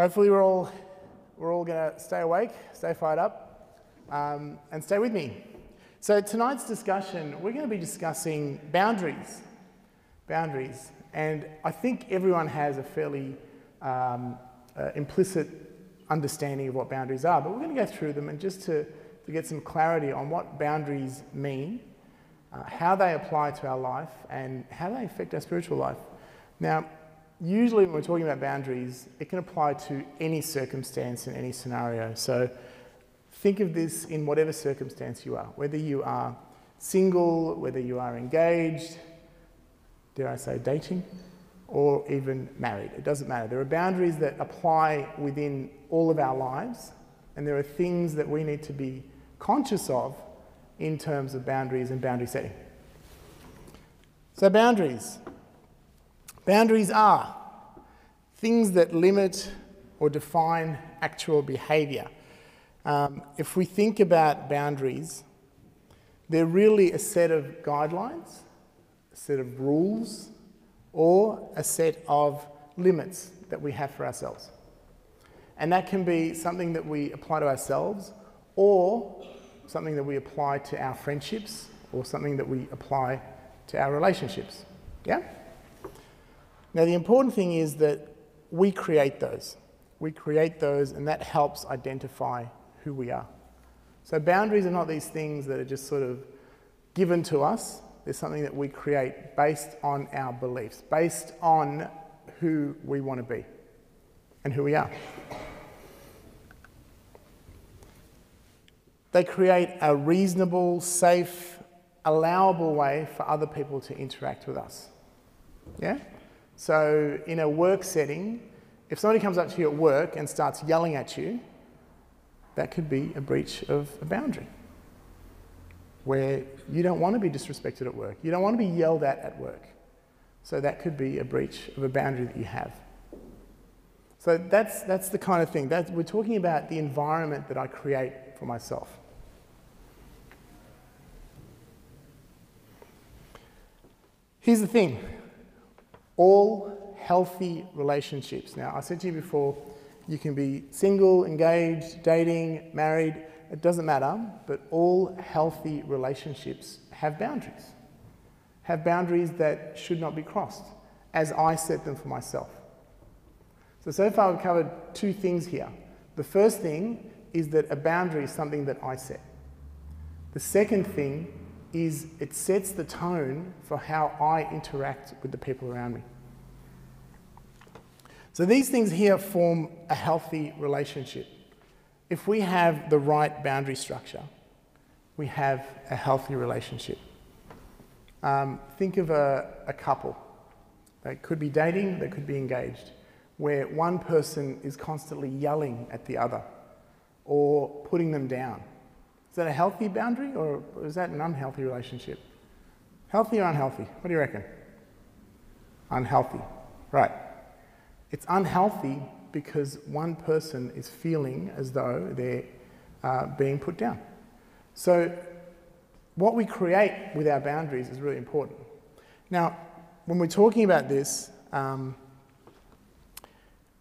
Hopefully we're all going to stay awake, stay fired up, and stay with me. So tonight's discussion, we're going to be discussing boundaries. Boundaries. And I think everyone has a fairly implicit understanding of what boundaries are, but we're going to go through them and just to get some clarity on what boundaries mean, how they apply to our life, and how they affect our spiritual life. Now, usually when we're talking about boundaries, it can apply to any circumstance in any scenario. So think of this in whatever circumstance you are, whether you are single, whether you are engaged, dare I say dating, or even married. It doesn't matter. There are boundaries that apply within all of our lives, and there are things that we need to be conscious of in terms of boundaries and boundary setting. So boundaries. Boundaries are things that limit or define actual behaviour. If we think about boundaries, they're really a set of guidelines, a set of rules, or a set of limits that we have for ourselves. And that can be something that we apply to ourselves, or something that we apply to our friendships, or something that we apply to our relationships. Yeah? Now, the important thing is that we create those. We create those, and that helps identify who we are. So boundaries are not these things that are just sort of given to us. There's something that we create based on our beliefs, based on who we want to be and who we are. They create a reasonable, safe, allowable way for other people to interact with us. Yeah? So in a work setting, if somebody comes up to you at work and starts yelling at you, that could be a breach of a boundary, where you don't want to be disrespected at work. You don't want to be yelled at work. So that could be a breach of a boundary that you have. So that's the kind of thing. We're talking about the environment that I create for myself. Here's the thing. All healthy relationships. Now, I said to you before, you can be single, engaged, dating, married. It doesn't matter, but all healthy relationships have boundaries that should not be crossed, as I set them for myself. So far we've covered two things here. The first thing is that a boundary is something that I set. The second thing is it sets the tone for how I interact with the people around me. So these things here form a healthy relationship. If we have the right boundary structure, we have a healthy relationship. Think of a couple. They could be dating, they could be engaged, where one person is constantly yelling at the other or putting them down. Is that a healthy boundary, or is that an unhealthy relationship? Healthy or unhealthy? What do you reckon? Unhealthy. Right. It's unhealthy because one person is feeling as though they're being put down. So what we create with our boundaries is really important. Now, when we're talking about this,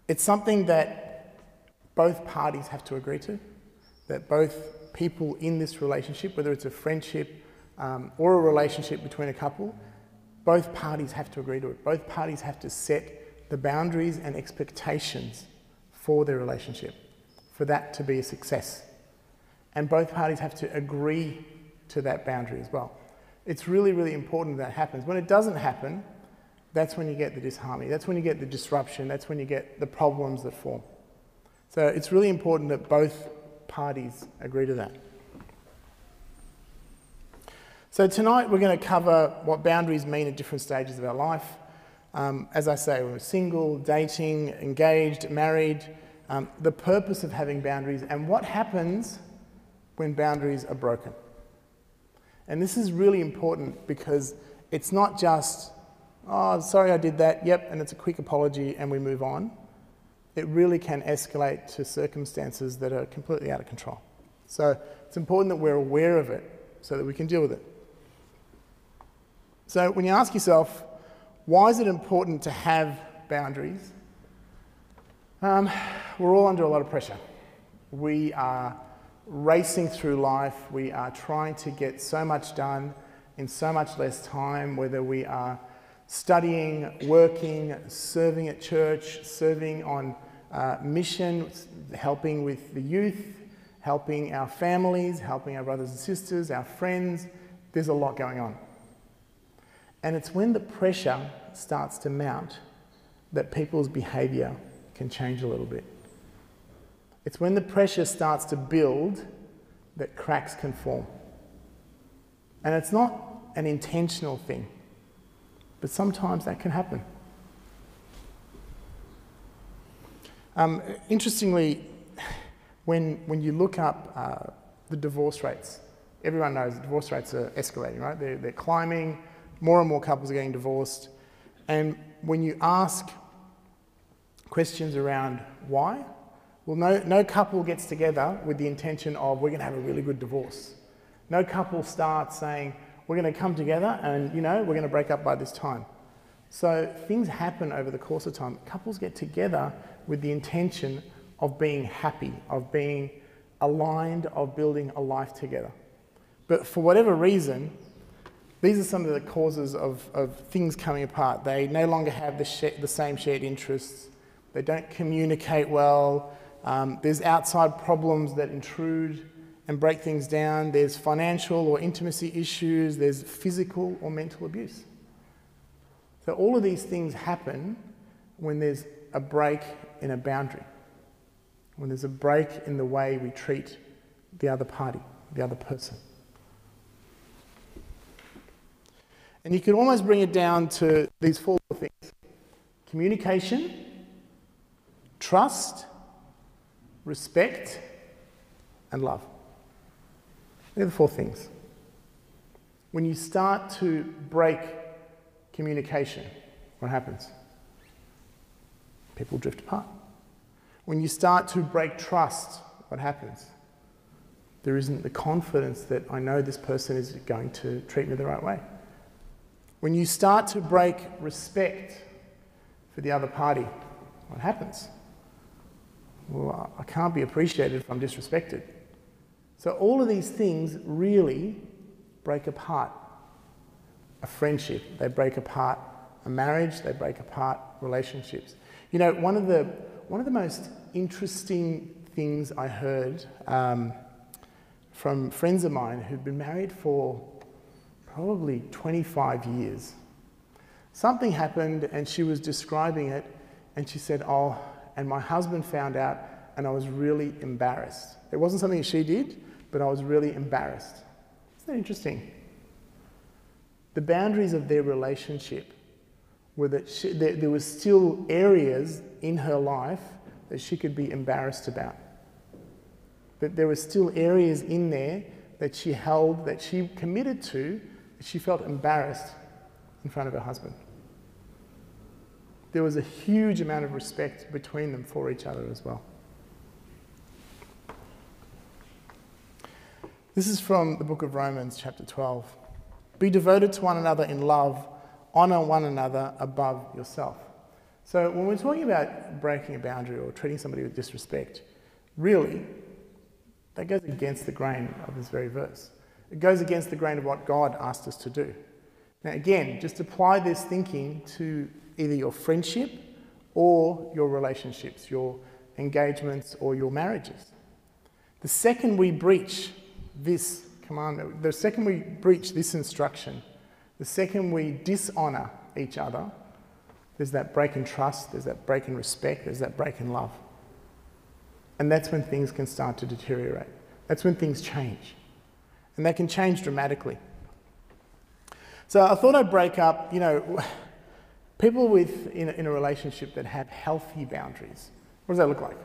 it's something that both parties have to agree to, that both people in this relationship, whether it's a friendship or a relationship between a couple, both parties have to agree to it. Both parties have to set the boundaries and expectations for their relationship, for that to be a success. And both parties have to agree to that boundary as well. It's really, really important that happens. When it doesn't happen, that's when you get the disharmony, that's when you get the disruption, that's when you get the problems that form. So it's really important that both parties agree to that. So tonight we're going to cover what boundaries mean at different stages of our life. As I say, we're single, dating, engaged, married, the purpose of having boundaries and what happens when boundaries are broken. And this is really important because it's not just, oh, sorry I did that, yep, and it's a quick apology and we move on. It really can escalate to circumstances that are completely out of control. So it's important that we're aware of it so that we can deal with it. So when you ask yourself, why is it important to have boundaries? we're all under a lot of pressure. We are racing through life. We are trying to get so much done in so much less time, whether we are studying, working, serving at church, serving on mission, helping with the youth, helping our families, helping our brothers and sisters, our friends. There's a lot going on. And it's when the pressure starts to mount that people's behaviour can change a little bit. It's when the pressure starts to build that cracks can form. And it's not an intentional thing, but sometimes that can happen. Interestingly, when you look up the divorce rates, everyone knows the divorce rates are escalating, right? They're climbing, more and more couples are getting divorced. And when you ask questions around why, well, no couple gets together with the intention of, we're going to have a really good divorce. No couple starts saying, we're going to come together and, you know, we're going to break up by this time. So things happen over the course of time. Couples get together with the intention of being happy, of being aligned, of building a life together. But for whatever reason, these are some of the causes of things coming apart. They no longer have the same shared interests. They don't communicate well. There's outside problems that intrude and break things down. There's financial or intimacy issues. There's physical or mental abuse. So all of these things happen when there's a break in a boundary, when there's a break in the way we treat the other party, the other person. And you can almost bring it down to these four things: communication, trust, respect, and love. They're the four things. When you start to break communication, what happens? People drift apart. When you start to break trust, what happens? There isn't the confidence that I know this person is going to treat me the right way. When you start to break respect for the other party, what happens? Well, I can't be appreciated if I'm disrespected. So all of these things really break apart a friendship. They break apart a marriage. They break apart relationships. You know, one of the most interesting things I heard from friends of mine who've been married for probably 25 years. Something happened and she was describing it and she said, oh, and my husband found out and I was really embarrassed. It wasn't something she did, but I was really embarrassed. Isn't that interesting? The boundaries of their relationship were that there were still areas in her life that she could be embarrassed about. That there were still areas in there that she held, that she committed to, that she felt embarrassed in front of her husband. There was a huge amount of respect between them for each other as well. This is from the book of Romans, chapter 12. Be devoted to one another in love, honour one another above yourself. So when we're talking about breaking a boundary or treating somebody with disrespect, really, that goes against the grain of this very verse. It goes against the grain of what God asked us to do. Now again, just apply this thinking to either your friendship or your relationships, your engagements or your marriages. The second we breach this commandment, the second we breach this instruction, the second we dishonour each other, there's that break in trust, there's that break in respect, there's that break in love. And that's when things can start to deteriorate. That's when things change. And they can change dramatically. So I thought I'd break up, you know, people in a relationship that have healthy boundaries. What does that look like?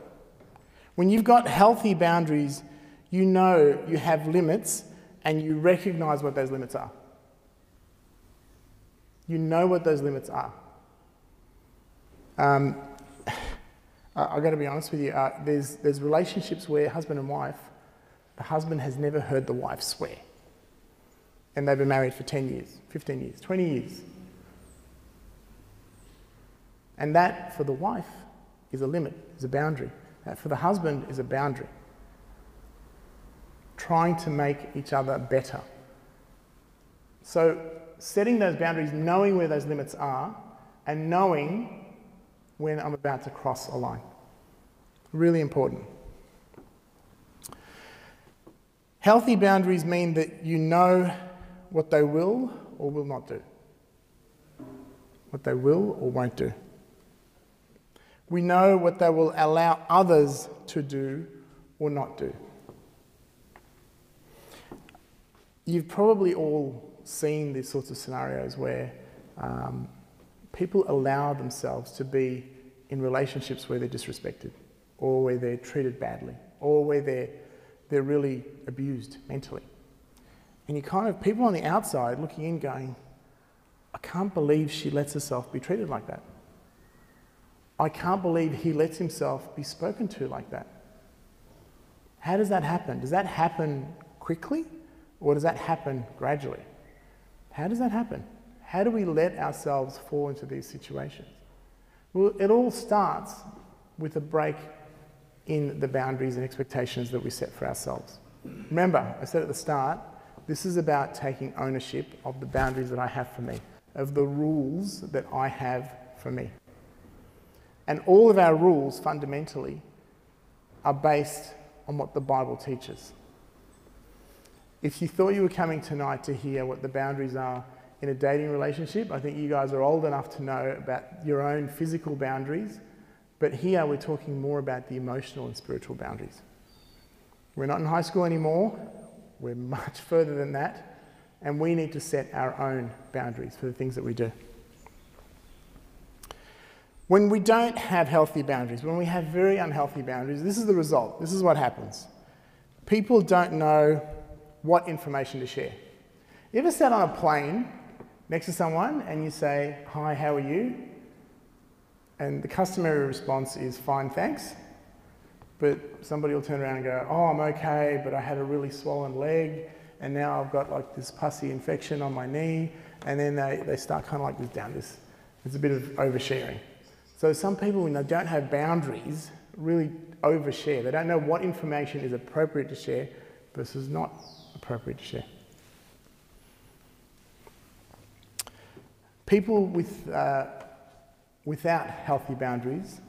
When you've got healthy boundaries, you know you have limits and you recognise what those limits are. You know what those limits are. I've got to be honest with you, there's relationships where husband and wife, the husband has never heard the wife swear. And they've been married for 10 years, 15 years, 20 years. And that, for the wife, is a limit, is a boundary. for the husband is a boundary. Trying to make each other better. So setting those boundaries, knowing where those limits are, and knowing when I'm about to cross a line. Really important. Healthy boundaries mean that you know what they will or will not do. What they will or won't do. We know what they will allow others to do or not do. You've probably all seen these sorts of scenarios where people allow themselves to be in relationships where they're disrespected, or where they're treated badly, or where they're really abused mentally. And you kind of, people on the outside looking in going, I can't believe she lets herself be treated like that. I can't believe he lets himself be spoken to like that. How does that happen? Does that happen quickly? Or does that happen gradually? How does that happen? How do we let ourselves fall into these situations? Well, it all starts with a break in the boundaries and expectations that we set for ourselves. Remember, I said at the start, this is about taking ownership of the boundaries that I have for me, of the rules that I have for me. And all of our rules, fundamentally, are based on what the Bible teaches. If you thought you were coming tonight to hear what the boundaries are in a dating relationship, I think you guys are old enough to know about your own physical boundaries, but here we're talking more about the emotional and spiritual boundaries. We're not in high school anymore, we're much further than that, and we need to set our own boundaries for the things that we do. When we don't have healthy boundaries, when we have very unhealthy boundaries, this is the result, this is what happens. People don't know what information to share. You ever sat on a plane next to someone and you say, hi, how are you? And the customary response is, fine, thanks. But somebody will turn around and go, oh, I'm okay, but I had a really swollen leg and now I've got like this pussy infection on my knee. And then they start kind of like this down this. It's a bit of oversharing. So some people, when they don't have boundaries, really overshare. They don't know what information is appropriate to share versus not appropriate to share. People without healthy boundaries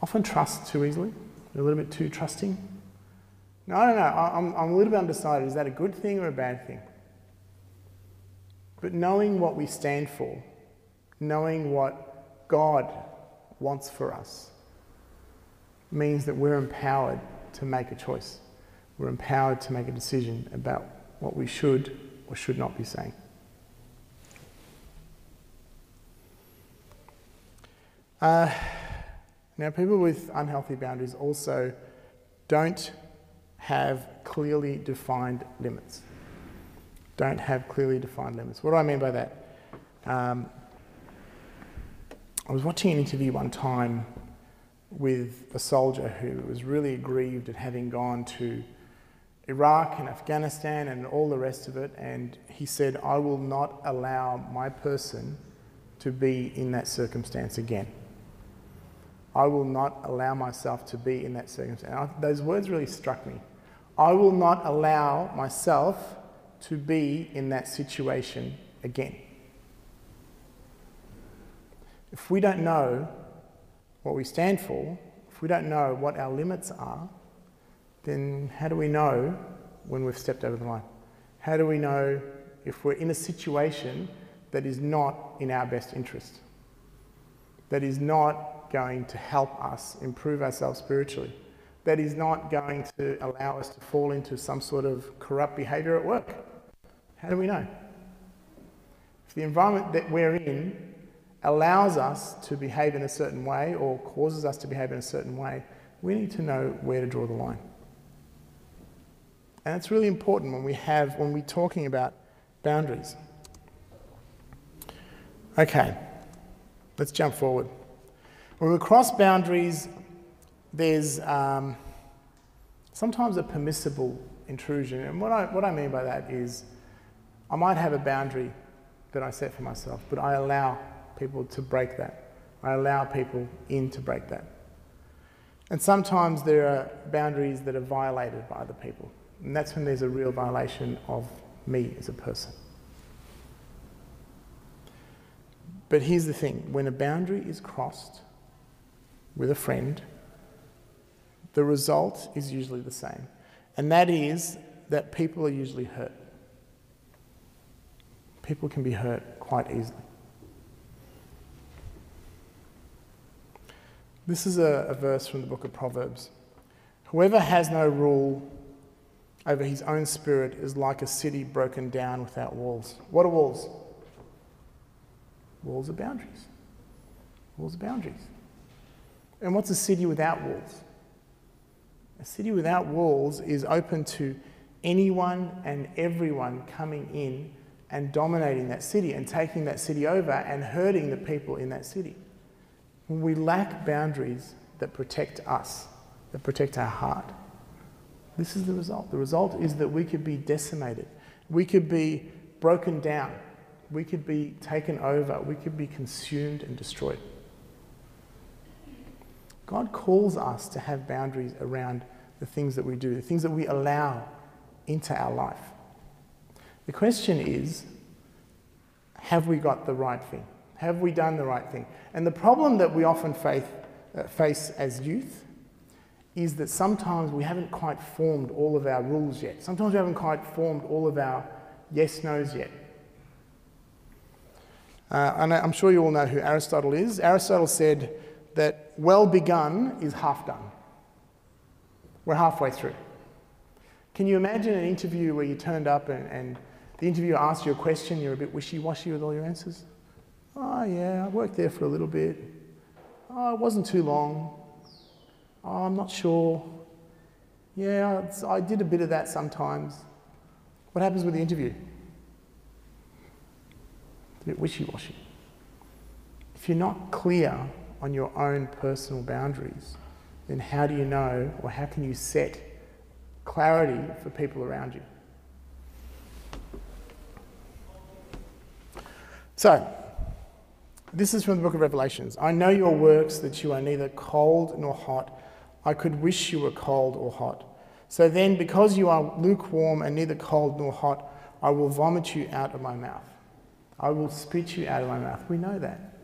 often trust too easily. They're a little bit too trusting. No, I'm a little bit undecided. Is that a good thing or a bad thing? But knowing what we stand for, knowing what God wants for us, means that we're empowered to make a choice. We're empowered to make a decision about what we should or should not be saying. Now, people with unhealthy boundaries also don't have clearly defined limits. Don't have clearly defined limits. What do I mean by that? I was watching an interview one time with a soldier who was really aggrieved at having gone to Iraq and Afghanistan and all the rest of it, and he said, I will not allow my person to be in that circumstance again. I will not allow myself to be in that circumstance. Those words really struck me. I will not allow myself to be in that situation again. If we don't know what we stand for, if we don't know what our limits are, then how do we know when we've stepped over the line? How do we know if we're in a situation that is not in our best interest, that is not going to help us improve ourselves spiritually, that is not going to allow us to fall into some sort of corrupt behaviour at work? How do we know? If the environment that we're in allows us to behave in a certain way or causes us to behave in a certain way, we need to know where to draw the line. And it's really important when we're talking about boundaries. Okay, let's jump forward. When we cross boundaries, there's sometimes a permissible intrusion. And what I mean by that is I might have a boundary that I set for myself, but I allow people to break that. I allow people in to break that. And sometimes there are boundaries that are violated by other people. And that's when there's a real violation of me as a person. But here's the thing, when a boundary is crossed with a friend, the result is usually the same. And that is that people are usually hurt. People can be hurt quite easily. This is a verse from the book of Proverbs. Whoever has no rule over his own spirit is like a city broken down without walls. What are walls? Walls are boundaries. Walls are boundaries. And what's a city without walls? A city without walls is open to anyone and everyone coming in and dominating that city and taking that city over and hurting the people in that city. When we lack boundaries that protect us, that protect our heart, this is the result. The result is that we could be decimated. We could be broken down. We could be taken over. We could be consumed and destroyed. God calls us to have boundaries around the things that we do, the things that we allow into our life. The question is, have we got the right thing? Have we done the right thing? And the problem that we often face as youth is that sometimes we haven't quite formed all of our rules yet. Sometimes we haven't quite formed all of our yes-nos yet. And I'm sure you all know who Aristotle is. Aristotle said that well begun is half done. We're halfway through. Can you imagine an interview where you turned up and the interviewer asked you a question, you're a bit wishy-washy with all your answers? Oh yeah, I worked there for a little bit. Oh, it wasn't too long. Oh, I'm not sure. Yeah, I did a bit of that sometimes. What happens with the interview? It's a bit wishy-washy. If you're not clear on your own personal boundaries, then how do you know, or how can you set clarity for people around you? So, this is from the book of Revelations. I know your works, that you are neither cold nor hot. I could wish you were cold or hot. So then, because you are lukewarm and neither cold nor hot, I will vomit you out of my mouth. I will spit you out of my mouth. We know that.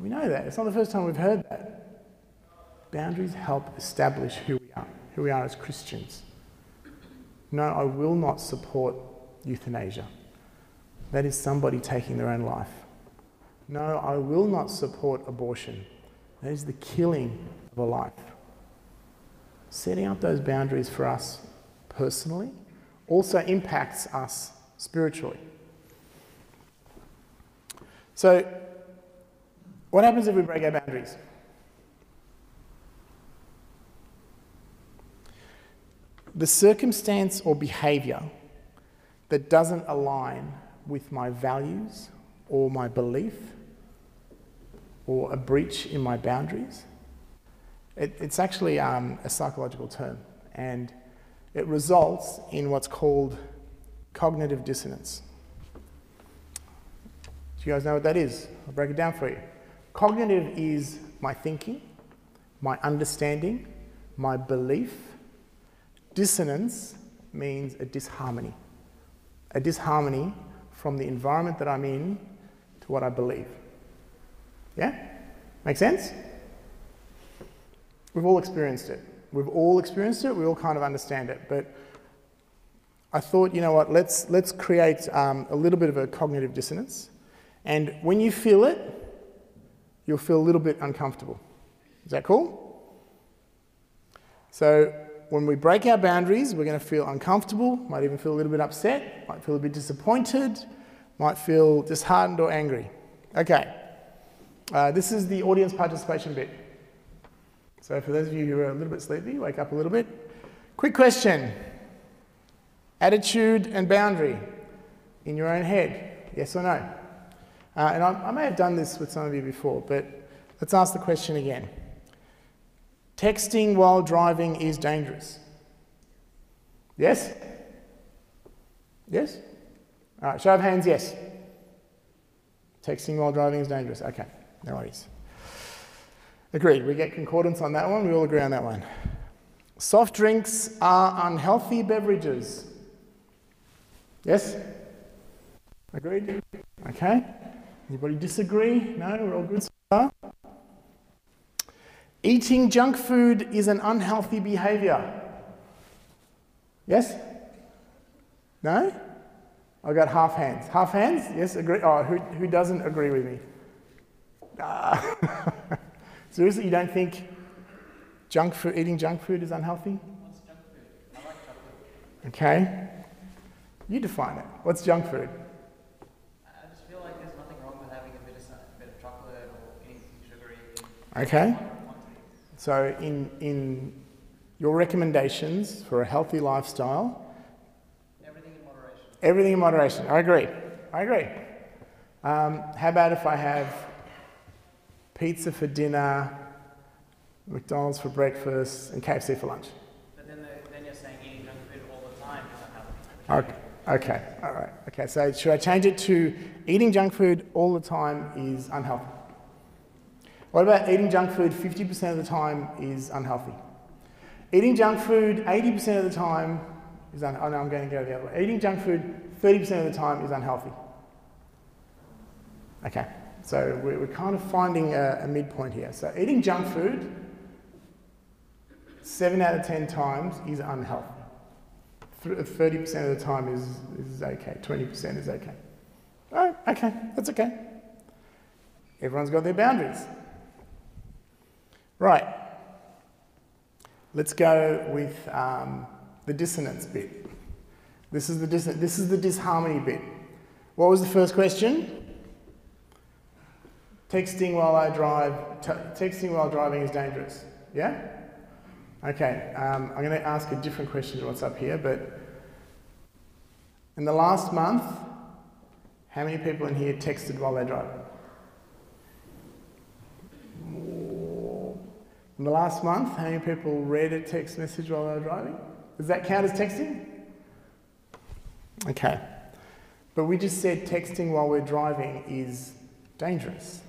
We know that. It's not the first time we've heard that. Boundaries help establish who we are as Christians. No, I will not support euthanasia. That is somebody taking their own life. No, I will not support abortion. That is the killing of a life. Setting up those boundaries for us personally also impacts us spiritually. So, what happens if we break our boundaries? The circumstance or behaviour that doesn't align with my values or my belief, or a breach in my boundaries. It's actually a psychological term, and it results in what's called cognitive dissonance. Do you guys know what that is? I'll break it down for you. Cognitive is my thinking, my understanding, my belief. Dissonance means a disharmony. A disharmony from the environment that I'm in to what I believe. Yeah? Make sense? We've all experienced it. We've all experienced it. We all kind of understand it. But I thought, you know what, let's create a little bit of a cognitive dissonance. And when you feel it, you'll feel a little bit uncomfortable. Is that cool? So when we break our boundaries, we're going to feel uncomfortable, might even feel a little bit upset, might feel a bit disappointed, might feel disheartened or angry. Okay. This is the audience participation bit. So for those of you who are a little bit sleepy, wake up a little bit. Quick question. Attitude and boundary in your own head, yes or no? And I may have done this with some of you before, but let's ask the question again. Texting while driving is dangerous. Yes? Yes? All right, show of hands, yes. Texting while driving is dangerous. Okay, no worries. Agreed. We get concordance on that one. We all agree on that one. Soft drinks are unhealthy beverages. Yes? Agreed? Okay. Anybody disagree? No? We're all good so far? Eating junk food is an unhealthy behavior. Yes? No? I got half hands. Half hands? Yes, agree. Oh, who doesn't agree with me? Seriously, you don't think junk food, eating junk food is unhealthy? What's junk food? I like junk food. Okay. You define it. What's junk food? I just feel like there's nothing wrong with having a bit of chocolate or anything sugary. Okay. So in your recommendations for a healthy lifestyle, everything in moderation. I agree. I agree. How about if I have pizza for dinner, McDonald's for breakfast, and KFC for lunch? But then you're saying eating junk food all the time is unhealthy. Okay. All right. Okay. So should I change it to eating junk food all the time is unhealthy? What about eating junk food 50% of the time is unhealthy? Eating junk food 80% of the time. Oh no, I'm going to go the other way. Eating junk food 30% of the time is unhealthy. Okay, so we're kind of finding a midpoint here. So eating junk food 7 out of 10 times is unhealthy. 30% of the time is okay. 20% is okay. All right, okay, that's okay. Everyone's got their boundaries. Right. Let's go with the dissonance bit. This is the disharmony bit. What was the first question? Texting while I drive. Texting while driving is dangerous. Yeah? Okay. I'm going to ask a different question to what's up here, but in the last month, how many people in here texted while they're driving? In the last month, how many people read a text message while they were driving? Does that count as texting? Okay. But we just said texting while we're driving is dangerous.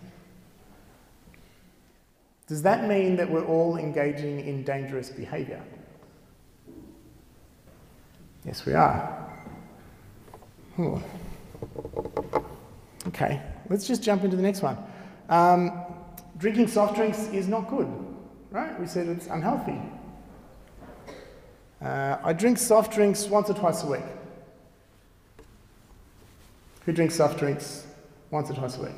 Does that mean that we're all engaging in dangerous behaviour? Yes, we are. Okay, let's just jump into the next one. Drinking soft drinks is not good, right? We said it's unhealthy. I drink soft drinks once or twice a week. Who drinks soft drinks once or twice a week?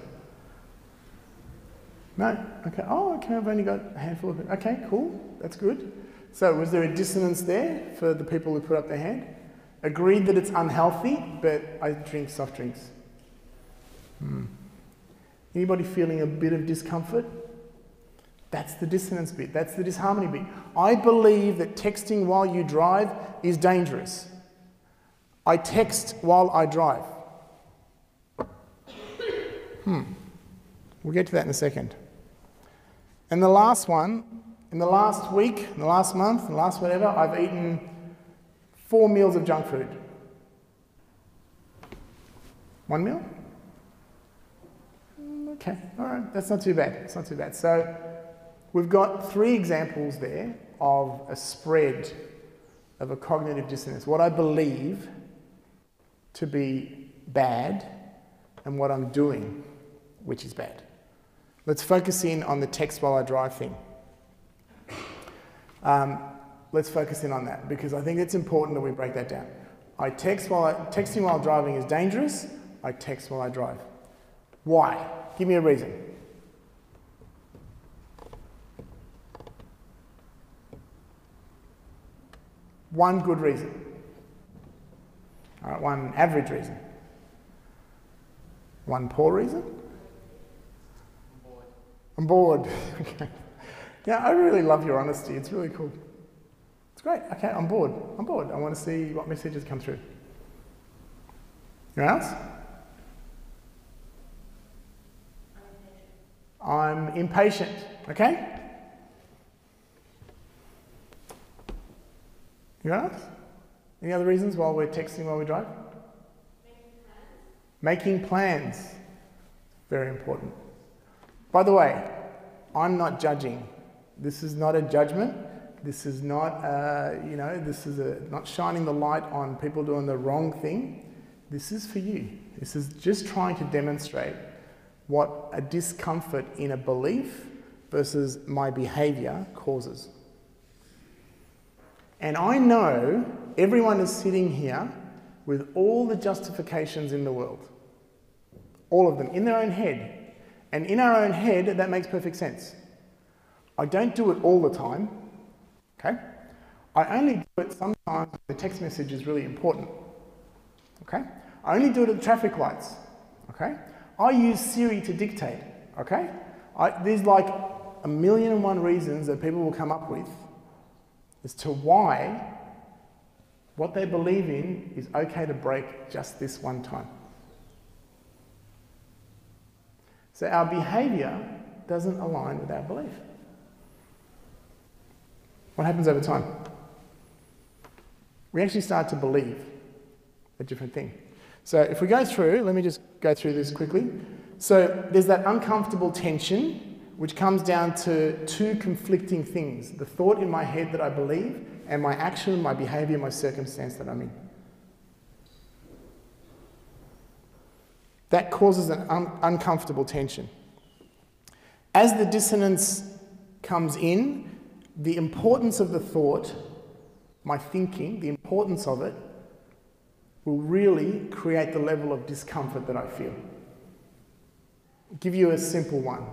No? Okay. Oh, okay, I've only got a handful of it. Okay, cool. That's good. So was there a dissonance there for the people who put up their hand? Agreed that it's unhealthy, but I drink soft drinks. Anybody feeling a bit of discomfort? That's the dissonance bit. That's the disharmony bit. I believe that texting while you drive is dangerous. I text while I drive. We'll get to that in a second. And the last one, in the last week, in the last month, in the last whatever, I've eaten 4 meals of junk food. 1 meal? Okay, all right. That's not too bad. It's not too bad. So we've got 3 examples there of a spread of a cognitive dissonance. What I believe to be bad and what I'm doing, which is bad. Let's focus in on the text while I drive thing. Let's focus in on that because I think it's important that we break that down. Texting while driving is dangerous. I text while I drive. Why? Give me a reason. One good reason. All right, one average reason. One poor reason. I'm bored. Okay. Yeah, I really love your honesty. It's really cool. It's great. Okay, I'm bored. I'm bored. I want to see what messages come through. Anyone else? I'm impatient. Okay? You ask? Any other reasons while we're texting while we drive? Making plans. Very important. By the way, I'm not judging. This is not a judgment. This is not, not shining the light on people doing the wrong thing. This is for you. This is just trying to demonstrate what a discomfort in a belief versus my behavior causes. And I know everyone is sitting here with all the justifications in the world. All of them, in their own head. And in our own head, that makes perfect sense. I don't do it all the time, okay? I only do it sometimes when the text message is really important, okay? I only do it at the traffic lights, okay? I use Siri to dictate, okay? There's like a million and one reasons that people will come up with as to why what they believe in is okay to break just this one time. So our behavior doesn't align with our belief. What happens over time? We actually start to believe a different thing. So if we go through, let me just go through this quickly. So there's that uncomfortable tension, which comes down to two conflicting things: the thought in my head that I believe, and my action, my behavior, my circumstance that I'm in. That causes an uncomfortable tension. As the dissonance comes in, the importance of the thought, my thinking, the importance of it, will really create the level of discomfort that I feel. I'll give you a simple one.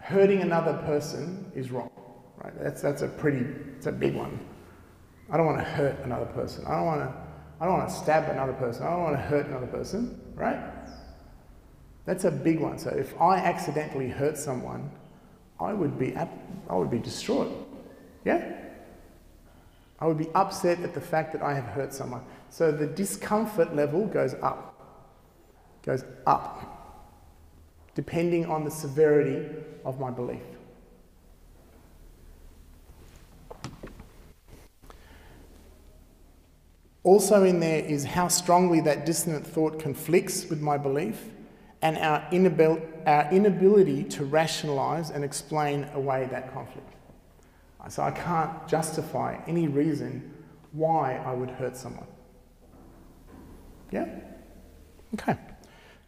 Hurting another person is wrong, right? That's a big one. I don't want to hurt another person. I don't want to stab another person. I don't want to hurt another person, right? That's a big one. So if I accidentally hurt someone, I would be distraught, yeah? I would be upset at the fact that I have hurt someone. So the discomfort level goes up, depending on the severity of my belief. Also in there is how strongly that dissonant thought conflicts with my belief and our inability to rationalize and explain away that conflict. So I can't justify any reason why I would hurt someone. Yeah? Okay.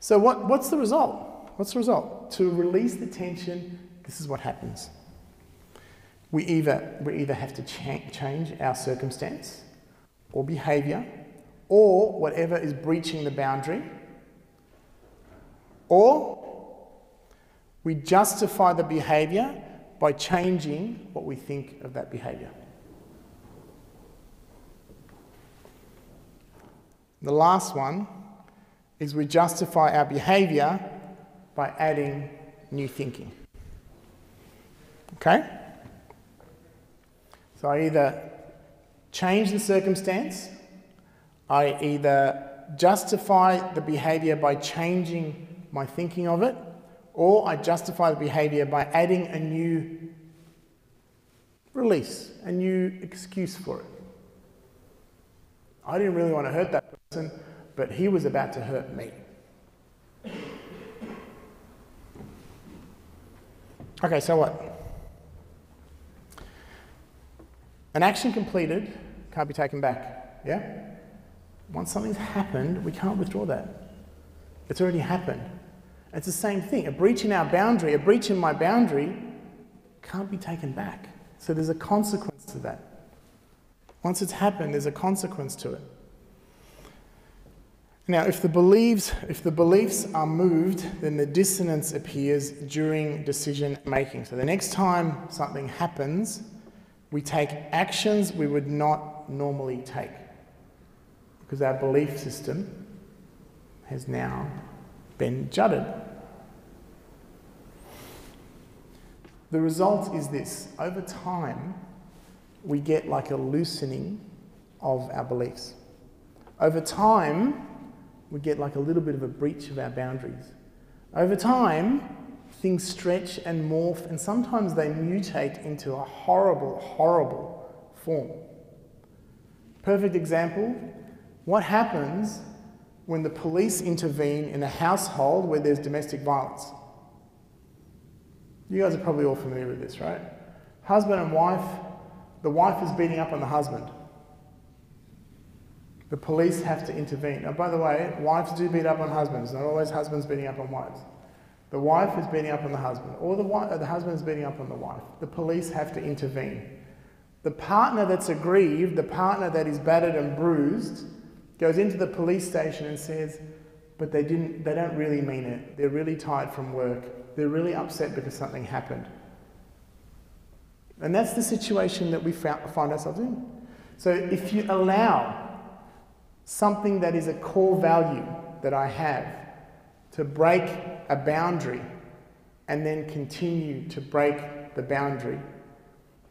So what's the result? What's the result? To release the tension, this is what happens. We either have to change our circumstance or behavior or whatever is breaching the boundary, or we justify the behavior by changing what we think of that behavior. The last one is we justify our behavior by adding new thinking. Okay? So I either change the circumstance, I either justify the behavior by changing my thinking of it, or I justify the behavior by adding a new release, a new excuse for it. I didn't really want to hurt that person, but he was about to hurt me. Okay, so what? An action completed can't be taken back, yeah? Once something's happened, we can't withdraw that. It's already happened. It's the same thing. A breach in our boundary, a breach in my boundary can't be taken back. So there's a consequence to that. Once it's happened, there's a consequence to it. Now, if the beliefs are moved, then the dissonance appears during decision making. So the next time something happens, we take actions we would not normally take because our belief system has now been jutted. The result is this: over time, we get like a loosening of our beliefs. Over time, we get like a little bit of a breach of our boundaries. Over time, things stretch and morph, and sometimes they mutate into a horrible, horrible form. Perfect example, what happens when the police intervene in a household where there's domestic violence? You guys are probably all familiar with this, right? Husband and wife, the wife is beating up on the husband. The police have to intervene. Now, by the way, wives do beat up on husbands, not always husbands beating up on wives. The wife is beating up on the husband, or the husband is beating up on the wife. The police have to intervene. The partner that's aggrieved, the partner that is battered and bruised, goes into the police station and says, but they don't really mean it. They're really tired from work. They're really upset because something happened. And that's the situation that we find ourselves in. So if you allow something that is a core value that I have to break a boundary and then continue to break the boundary,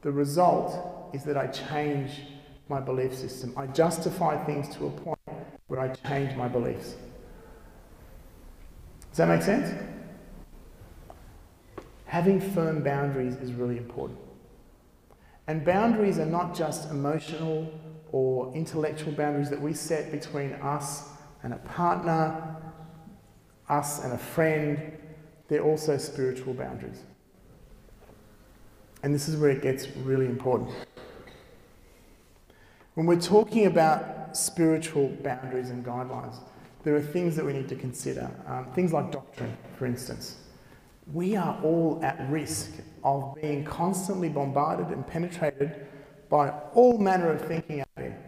the result is that I change my belief system. I justify things to a point where I change my beliefs. Does that make sense? Having firm boundaries is really important. And boundaries are not just emotional or intellectual boundaries that we set between us and a partner, us and a friend. They're also spiritual boundaries. And this is where it gets really important. When we're talking about spiritual boundaries and guidelines, there are things that we need to consider. Things like doctrine, for instance. We are all at risk of being constantly bombarded and penetrated by all manner of thinking out there.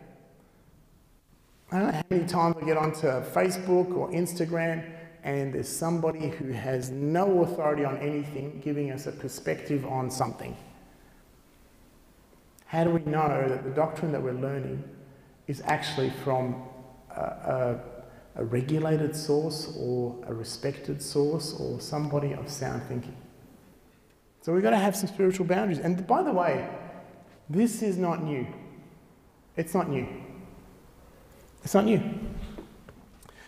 I don't know how many times I get onto Facebook or Instagram and there's somebody who has no authority on anything giving us a perspective on something. How do we know that the doctrine that we're learning is actually from a regulated source or a respected source or somebody of sound thinking? So we've got to have some spiritual boundaries. And by the way, this is not new. It's not new. It's not new.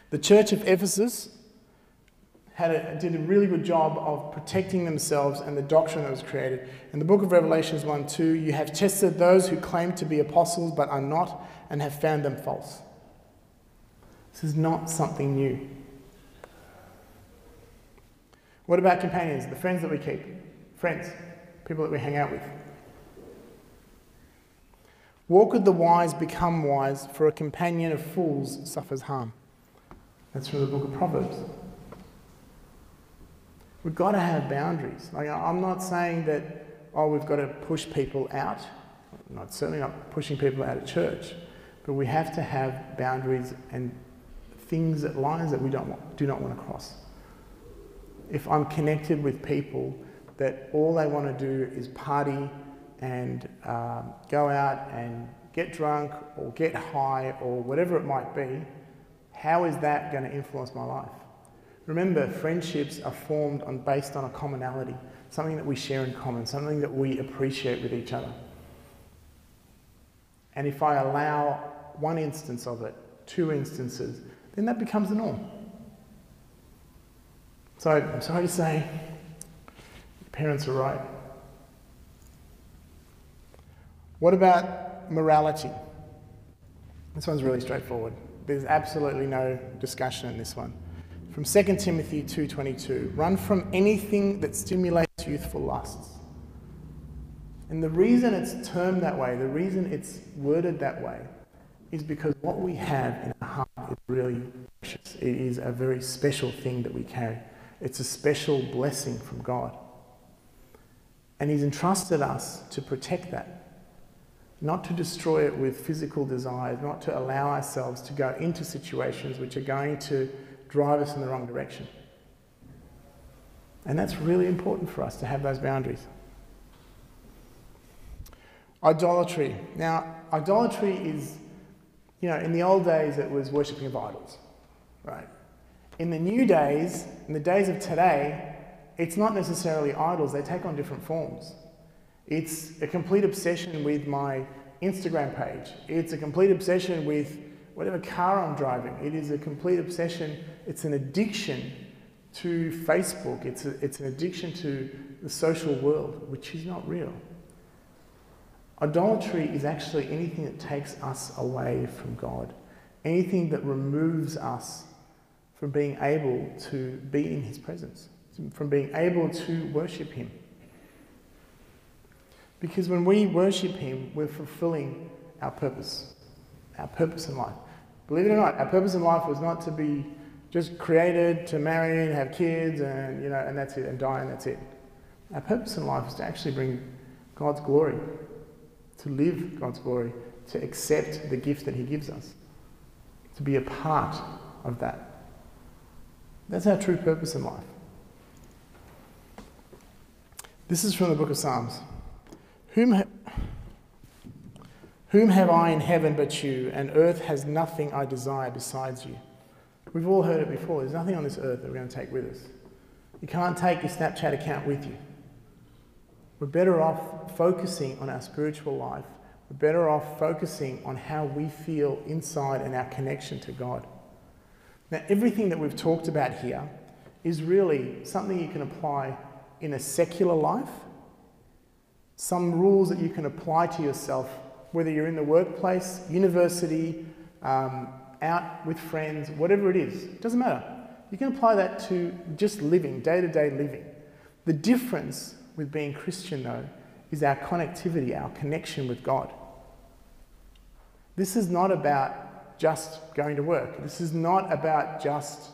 The Church of Ephesus did a really good job of protecting themselves and the doctrine that was created. In the book of Revelations 1:2, you have tested those who claim to be apostles but are not and have found them false. This is not something new. What about companions, the friends that we keep? Friends, people that we hang out with. Walk with the wise, become wise, for a companion of fools suffers harm. That's from the book of Proverbs. We've got to have boundaries. Like, I'm not saying that, oh, we've got to push people out. Certainly not pushing people out of church. But we have to have boundaries and things, lines that we do not want to cross. If I'm connected with people that all they want to do is party and go out and get drunk or get high or whatever it might be, how is that going to influence my life? Remember, friendships are formed based on a commonality, something that we share in common, something that we appreciate with each other. And if I allow one instance of it, two instances, then that becomes the norm. So I'm sorry to say, your parents are right. What about morality? This one's really straightforward. There's absolutely no discussion in this one. From 2 Timothy 2:22, run from anything that stimulates youthful lusts. And the reason it's termed that way, the reason it's worded that way, is because what we have in our heart is really precious. It is a very special thing that we carry. It's a special blessing from God. And He's entrusted us to protect that, not to destroy it with physical desires, not to allow ourselves to go into situations which are going to drive us in the wrong direction. And that's really important for us to have those boundaries. Idolatry. Now, idolatry is, you know, in the old days it was worshipping of idols, right? In the new days, in the days of today, it's not necessarily idols. They take on different forms. It's a complete obsession with my Instagram page. It's a complete obsession with whatever car I'm driving. It is a complete obsession. It's an addiction to Facebook. It's an addiction to the social world, which is not real. Idolatry is actually anything that takes us away from God, anything that removes us from being able to be in His presence, from being able to worship Him. Because when we worship Him, we're fulfilling our purpose in life. Believe it or not, our purpose in life was not to be just created, to marry and have kids and, you know, and that's it, and die and that's it. Our purpose in life is to actually bring God's glory, to live God's glory, to accept the gift that He gives us, to be a part of that. That's our true purpose in life. This is from the book of Psalms. Whom have I in heaven but you, and earth has nothing I desire besides you. We've all heard it before. There's nothing on this earth that we're going to take with us. You can't take your Snapchat account with you. We're better off focusing on our spiritual life. We're better off focusing on how we feel inside and our connection to God. Now, everything that we've talked about here is really something you can apply in a secular life, some rules that you can apply to yourself, whether you're in the workplace, university, out with friends, whatever it is, it doesn't matter. You can apply that to just living, day-to-day living. The difference with being Christian, though, is our connectivity, our connection with God. This is not about just going to work. This is not about just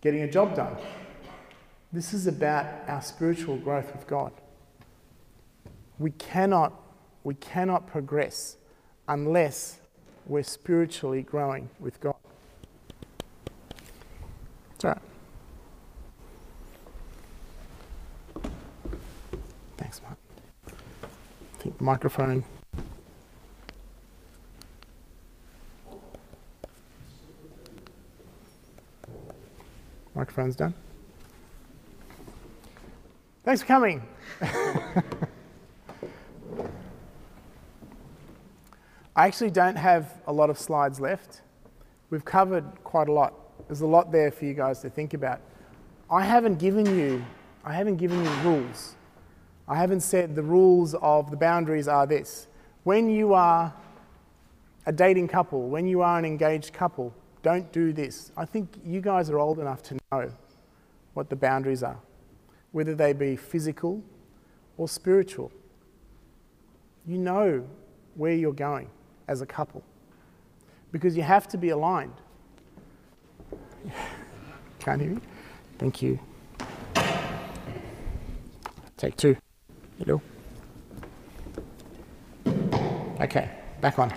getting a job done. This is about our spiritual growth with God. We cannot progress unless we're spiritually growing with God. That's all right. Thanks, Mark. I think the microphone. Microphone's done. Thanks for coming. I actually don't have a lot of slides left. We've covered quite a lot. There's a lot there for you guys to think about. I haven't given you rules. I haven't said the rules of the boundaries are this. When you are a dating couple, when you are an engaged couple, don't do this. I think you guys are old enough to know what the boundaries are, whether they be physical or spiritual. You know where you're going as a couple because you have to be aligned. Can't hear me? Thank you. Take two. Hello. Okay, back on.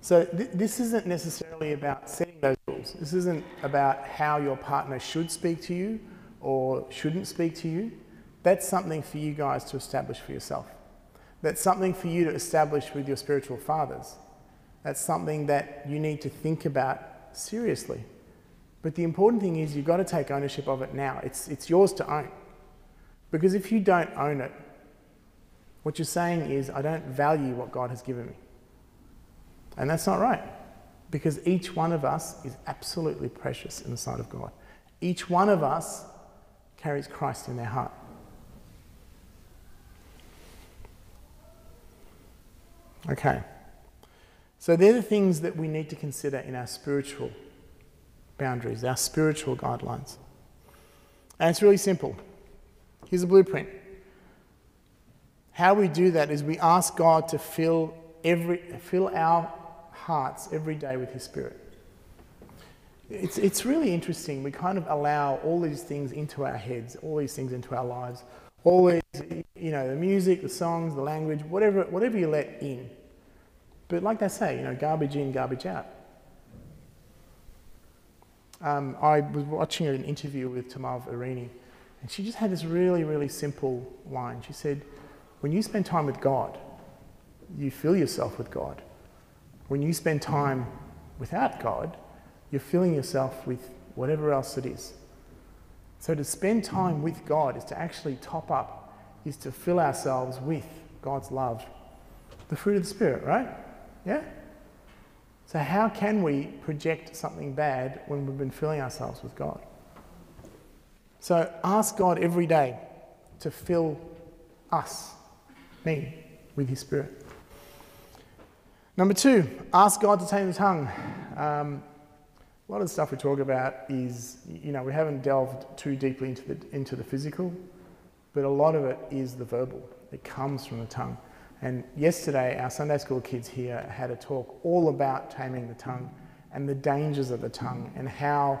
So this isn't necessarily about setting those rules. This isn't about how your partner should speak to you or shouldn't speak to you. That's something for you guys to establish for yourself. That's something for you to establish with your spiritual fathers. That's something that you need to think about seriously. But the important thing is you've got to take ownership of it now. It's yours to own. Because if you don't own it, what you're saying is, I don't value what God has given me. And that's not right, because each one of us is absolutely precious in the sight of God. Each one of us carries Christ in their heart. Okay, so they're the things that we need to consider in our spiritual boundaries, our spiritual guidelines. And it's really simple. Here's a blueprint. How we do that is we ask God to fill our hearts every day with His Spirit. It's really interesting. We kind of allow all these things into our heads, all these things into our lives, all these, you know, the music, the songs, the language, whatever you let in. But like they say, you know, garbage in, garbage out. I was watching an interview with Tamav Irini, and she just had this really, really simple line. She said, when you spend time with God, you fill yourself with God. When you spend time without God, you're filling yourself with whatever else it is. So to spend time with God is to actually top up, is to fill ourselves with God's love. The fruit of the Spirit, right? Yeah? So how can we project something bad when we've been filling ourselves with God? So ask God every day to fill us, me, with His Spirit. Number two, ask God to tame the tongue. A lot of the stuff we talk about is, you know, we haven't delved too deeply into the physical. but a lot of it is the verbal. It comes from the tongue. And yesterday, our Sunday school kids here had a talk all about taming the tongue and the dangers of the tongue, and how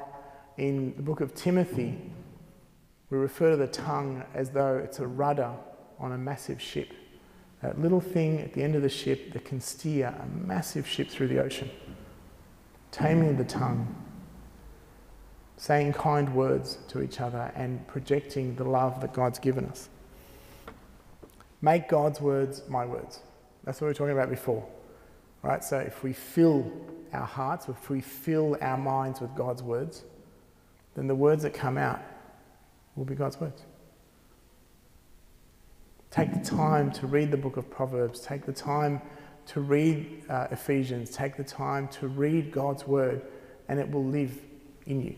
in the book of Timothy, we refer to the tongue as though it's a rudder on a massive ship. That little thing at the end of the ship that can steer a massive ship through the ocean. Taming the tongue, saying kind words to each other and projecting the love that God's given us. Make God's words my words. That's what we were talking about before, right? So if we fill our hearts, if we fill our minds with God's words, then the words that come out will be God's words. Take the time to read the book of Proverbs. Take the time to read Ephesians. Take the time to read God's word, and it will live in you.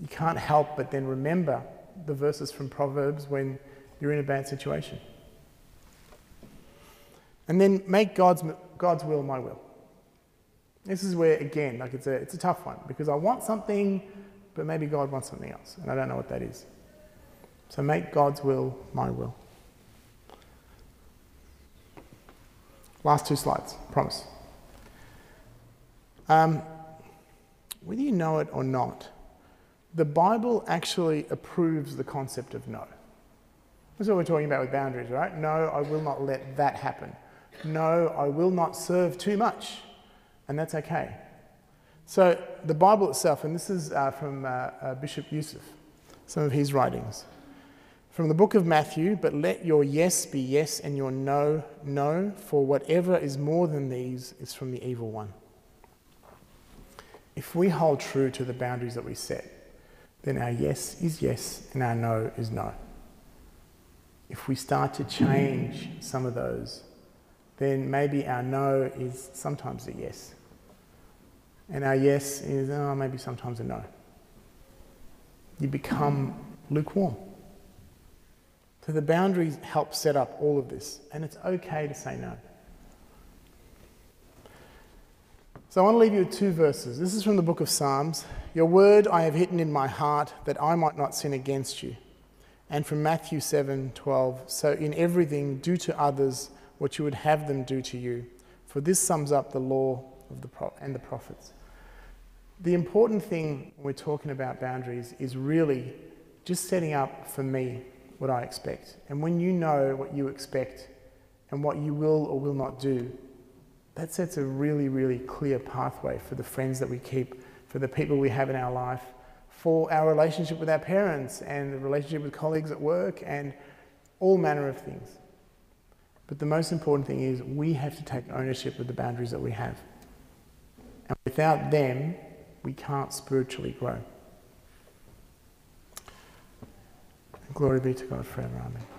You can't help but then remember the verses from Proverbs when you're in a bad situation. And then make God's will my will. This is where, again, like it's a tough one, because I want something, but maybe God wants something else, and I don't know what that is. So make God's will my will. Last two slides, promise. Whether you know it or not, the Bible actually approves the concept of no. That's what we're talking about with boundaries, right? No, I will not let that happen. No, I will not serve too much. And that's okay. So the Bible itself, and this is from Bishop Yusuf, some of his writings. From the book of Matthew, but let your yes be yes and your no, no, for whatever is more than these is from the evil one. If we hold true to the boundaries that we set, then our yes is yes and our no is no. If we start to change some of those, then maybe our no is sometimes a yes. And our yes is, oh, maybe sometimes a no. You become lukewarm. So the boundaries help set up all of this, and it's okay to say no. So I want to leave you with two verses. This is from the book of Psalms. Your word I have hidden in my heart, that I might not sin against you. And from Matthew 7:12, so in everything do to others what you would have them do to you, for this sums up the law of the prophets. The important thing when we're talking about boundaries is really just setting up for me what I expect. And when you know what you expect and what you will or will not do, that sets a really, really clear pathway for the friends that we keep, for the people we have in our life, for our relationship with our parents and the relationship with colleagues at work and all manner of things. But the most important thing is we have to take ownership of the boundaries that we have. And without them, we can't spiritually grow. And glory be to God forever. Amen.